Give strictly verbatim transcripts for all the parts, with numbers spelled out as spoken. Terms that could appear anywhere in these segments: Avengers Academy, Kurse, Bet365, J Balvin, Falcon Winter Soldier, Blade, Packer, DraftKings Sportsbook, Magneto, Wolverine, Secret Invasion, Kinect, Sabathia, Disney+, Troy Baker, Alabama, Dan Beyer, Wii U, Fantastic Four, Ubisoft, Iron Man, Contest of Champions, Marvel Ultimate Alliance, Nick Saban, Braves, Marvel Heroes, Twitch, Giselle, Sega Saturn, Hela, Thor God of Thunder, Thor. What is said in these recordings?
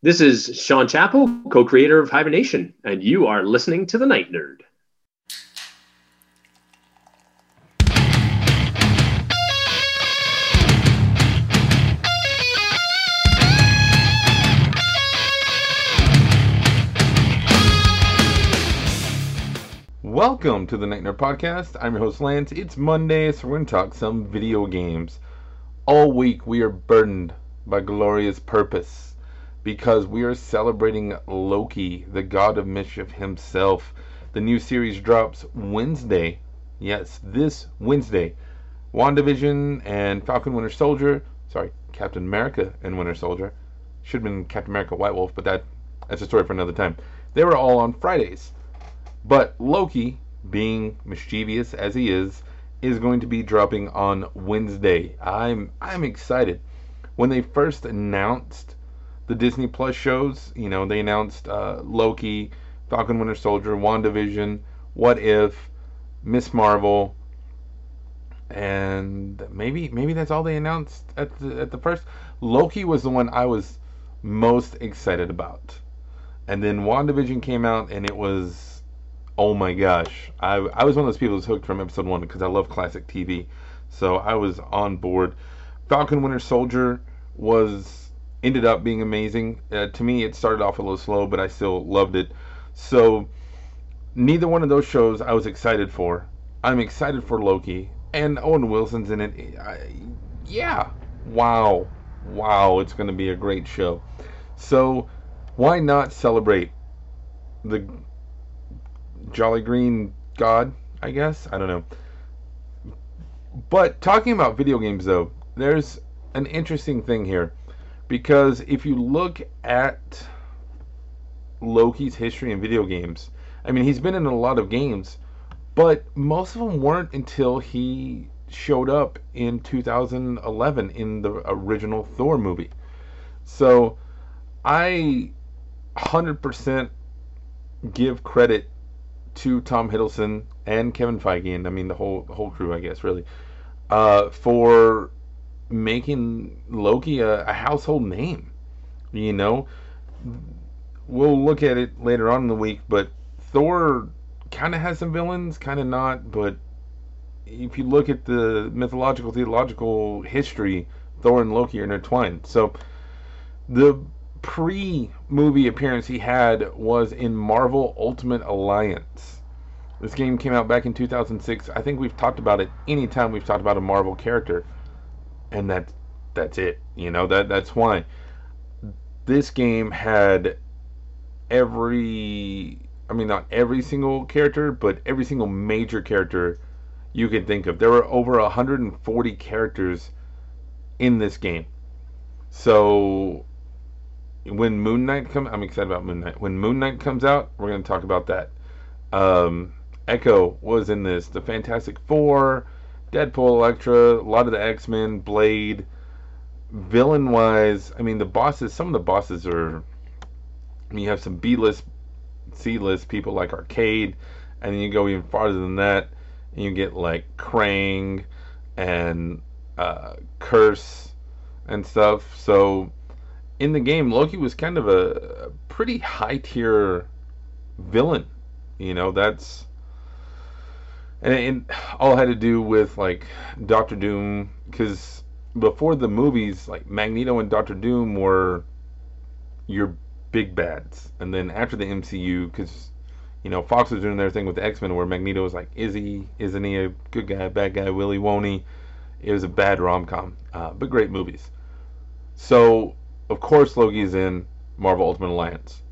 This is Sean Chappell, co-creator of Hibernation, and you are listening to The Night Nerd. Welcome to the Night Nerd Podcast. I'm your host, Lance. It's Monday, so we're going to talk some video games. All week, we are burdened by glorious purpose because we are celebrating Loki, the god of mischief himself. The new series drops Wednesday. Yes, this Wednesday. WandaVision and Falcon Winter Soldier. Sorry, Captain America and Winter Soldier. Should have been Captain America White Wolf, but that that's a story for another time. They were all on Fridays. But Loki, being mischievous as he is, is going to be dropping on Wednesday. I'm I'm excited. When they first announced the Disney Plus shows, you know, they announced uh, Loki, Falcon Winter Soldier, WandaVision, What If, Miz Marvel, and maybe maybe that's all they announced at the, at the first. Loki was the one I was most excited about. And then WandaVision came out and it was, oh my gosh, I I was one of those people who was hooked from episode one because I love classic T V, so I was on board. Falcon Winter Soldier was ended up being amazing. Uh, to me, it started off a little slow, but I still loved it. So neither one of those shows I was excited for. I'm excited for Loki, and Owen Wilson's in it. I, yeah, wow, wow, it's going to be a great show. So why not celebrate the Jolly Green God, I guess? I don't know. But talking about video games, though, there's an interesting thing here. Because if you look at Loki's history in video games, I mean, he's been in a lot of games, but most of them weren't until he showed up in two thousand eleven in the original Thor movie. So I one hundred percent give credit to Tom Hiddleston and Kevin Feige, and I mean the whole whole crew, I guess, really, uh, for making Loki a, a household name. You know, we'll look at it later on in the week, but Thor kind of has some villains, kind of not, but if you look at the mythological, theological history, Thor and Loki are intertwined. So the pre-movie appearance he had was in Marvel Ultimate Alliance. This game came out back in two thousand six. I think we've talked about it anytime we've talked about a Marvel character, and that that's it. You know, that that's why this game had every, I mean, not every single character, but every single major character you could think of. There were over one hundred forty characters in this game. So when Moon Knight comes, I'm excited about Moon Knight. When Moon Knight comes out, we're going to talk about that. Um, Echo was in this. The Fantastic Four, Deadpool, Elektra, a lot of the X-Men, Blade. Villain-wise, I mean, the bosses, some of the bosses are, I mean, you have some B-list, C-list people like Arcade, and then you go even farther than that, and you get like Krang and uh, Kurse and stuff. So in the game, Loki was kind of a, a pretty high-tier villain. You know, that's, and, and all had to do with, like, Doctor Doom, because before the movies, like, Magneto and Doctor Doom were your big bads. And then after the M C U, because, you know, Fox was doing their thing with the X-Men, where Magneto was like, is he, isn't he a good guy, bad guy, will he, won't he? It was a bad rom-com, uh, but great movies. So of course, Loki's in Marvel Ultimate Alliance.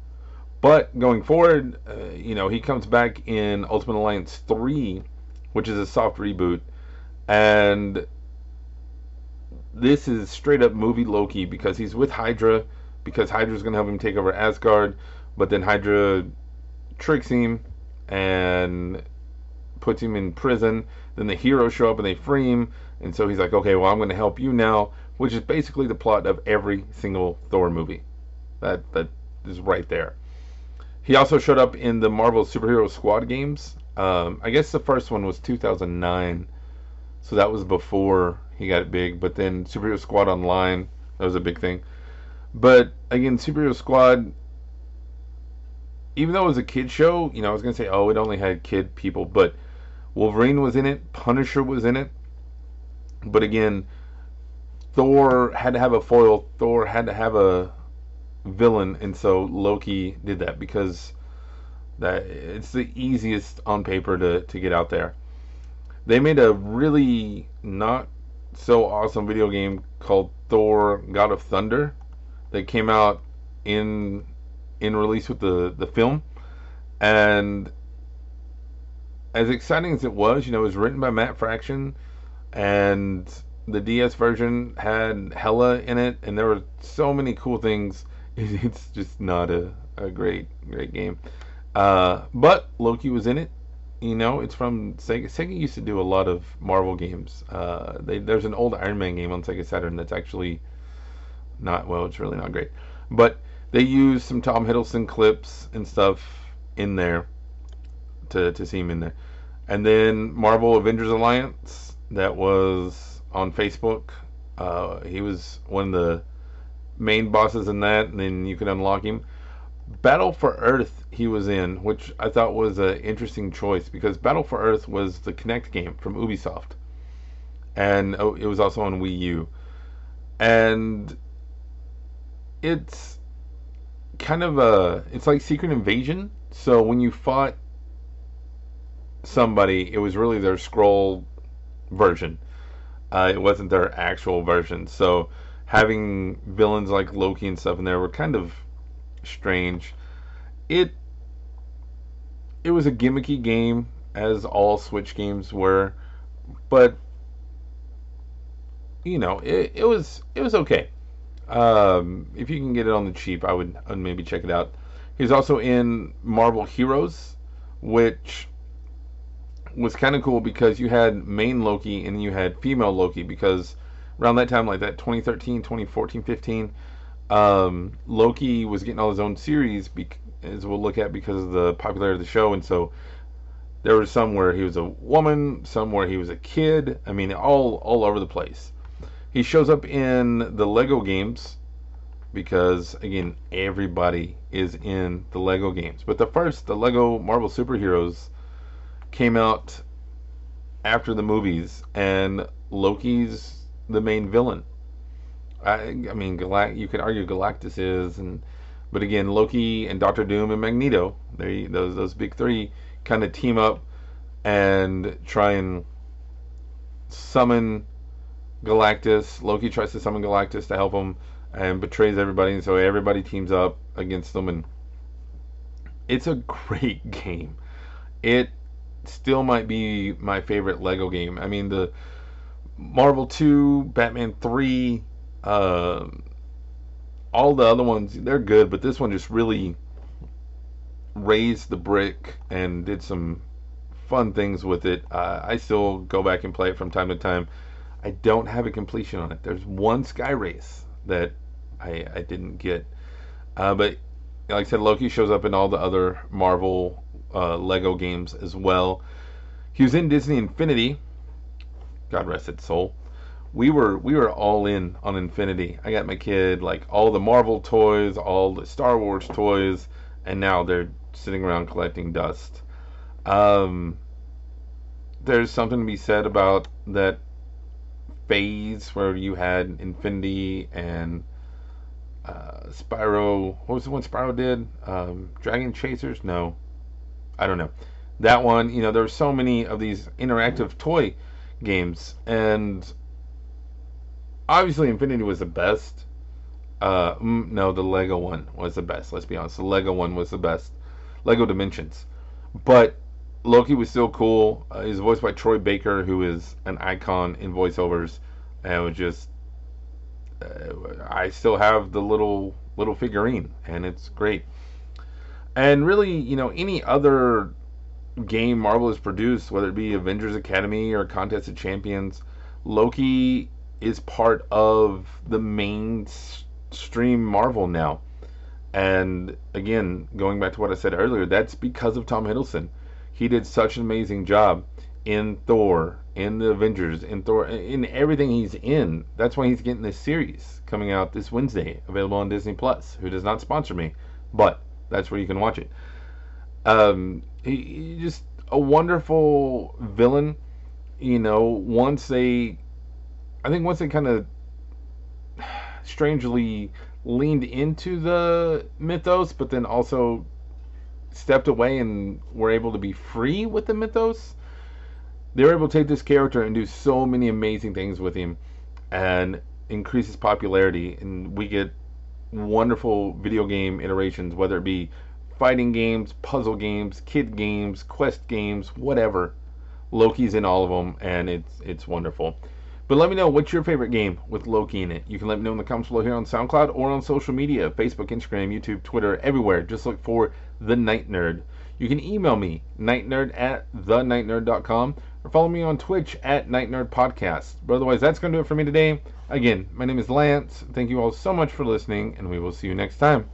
But going forward, uh, you know, he comes back in Ultimate Alliance three, which is a soft reboot. And this is straight up movie Loki, because he's with Hydra, because Hydra's going to help him take over Asgard. But then Hydra tricks him and puts him in prison. Then the heroes show up and they free him. And so he's like, okay, well, I'm going to help you now, which is basically the plot of every single Thor movie. That that is right there. He also showed up in the Marvel Superhero Squad games. Um, I guess the first one was two thousand nine, so that was before he got big. But then Superhero Squad Online, that was a big thing. But again, Superhero Squad, even though it was a kid show, you know, I was gonna say, oh, it only had kid people, but Wolverine was in it, Punisher was in it, but again, Thor had to have a foil, Thor had to have a villain, and so Loki did that because that it's the easiest on paper to, to get out there. They made a really not so awesome video game called Thor: God of Thunder that came out in in release with the, the film, and as exciting as it was, you know, it was written by Matt Fraction, and the D S version had Hela in it, and there were so many cool things. It's just not a, a great great game. Uh, but Loki was in it. You know, it's from Sega. Sega used to do a lot of Marvel games. Uh, they, there's an old Iron Man game on Sega Saturn that's actually not, well, it's really not great. But they used some Tom Hiddleston clips and stuff in there to, to see him in there. And then Marvel Avengers Alliance, that was on Facebook. Uh, he was one of the main bosses in that, and then you could unlock him. Battle for Earth he was in, which I thought was an interesting choice, because Battle for Earth was the Kinect game from Ubisoft, and oh, it was also on Wii U, and it's kind of a, it's like Secret Invasion, so when you fought somebody, it was really their scroll version, uh, it wasn't their actual version, so having villains like Loki and stuff in there were kind of strange. It it was a gimmicky game, as all Switch games were, but you know, it, it was it was okay. Um, if you can get it on the cheap, I would, I would maybe check it out. He's also in Marvel Heroes, which was kind of cool because you had main Loki and you had female Loki, because around that time, like that twenty thirteen, twenty fourteen, fifteen, Um, Loki was getting all his own series, bec- as we'll look at, because of the popularity of the show, and so there was some where he was a woman, some where he was a kid. I mean, all all over the place. He shows up in the Lego games because, again, everybody is in the Lego games. But the first, the Lego Marvel Superheroes, came out after the movies, and Loki's the main villain. I, I mean, Galact- you could argue Galactus is, and but again, Loki and Doctor Doom and Magneto, they those those big three kind of team up and try and summon Galactus. Loki tries to summon Galactus to help him and betrays everybody, and so everybody teams up against them, and it's a great game. It still might be my favorite Lego game. I mean, the Marvel two, Batman three, Uh, all the other ones, they're good, but this one just really raised the brick and did some fun things with it. Uh, I still go back and play it from time to time. I don't have a completion on it. There's one Sky Race that I, I didn't get. Uh, but like I said, Loki shows up in all the other Marvel uh, Lego games as well. He was in Disney Infinity. God rest its soul. We were we were all in on Infinity. I got my kid like all the Marvel toys, all the Star Wars toys, and now they're sitting around collecting dust. Um, there's something to be said about that phase where you had Infinity and uh, Spyro. What was the one Spyro did? Um, Dragon Chasers? No, I don't know. That one. You know, there were so many of these interactive toy games, and obviously, Infinity was the best. Uh, no, the Lego one was the best. Let's be honest. The Lego one was the best. Lego Dimensions. But Loki was still cool. Uh, he was voiced by Troy Baker, who is an icon in voiceovers. And it was just... Uh, I still have the little little figurine, and it's great. And really, you know, any other game Marvel has produced, whether it be Avengers Academy or Contest of Champions, Loki is part of the mainstream Marvel now. And again, going back to what I said earlier, that's because of Tom Hiddleston. He did such an amazing job. in Thor, in the Avengers, in Thor, in everything he's in. That's why he's getting this series coming out this Wednesday, available on Disney Plus, who does not sponsor me, but that's where you can watch it. Um, he, he just a wonderful villain, you know. Once they, I think once they kind of strangely leaned into the mythos, but then also stepped away and were able to be free with the mythos, they were able to take this character and do so many amazing things with him and increase his popularity, and we get wonderful video game iterations, whether it be fighting games, puzzle games, kid games, quest games, whatever. Loki's in all of them, and it's it's wonderful. But let me know, what's your favorite game with Loki in it? You can let me know in the comments below here on SoundCloud or on social media, Facebook, Instagram, YouTube, Twitter, everywhere. Just look for The Night Nerd. You can email me, nightnerd at the night nerd dot com, or follow me on Twitch at Night Nerd Podcast. But otherwise, that's going to do it for me today. Again, my name is Lance. Thank you all so much for listening, and we will see you next time.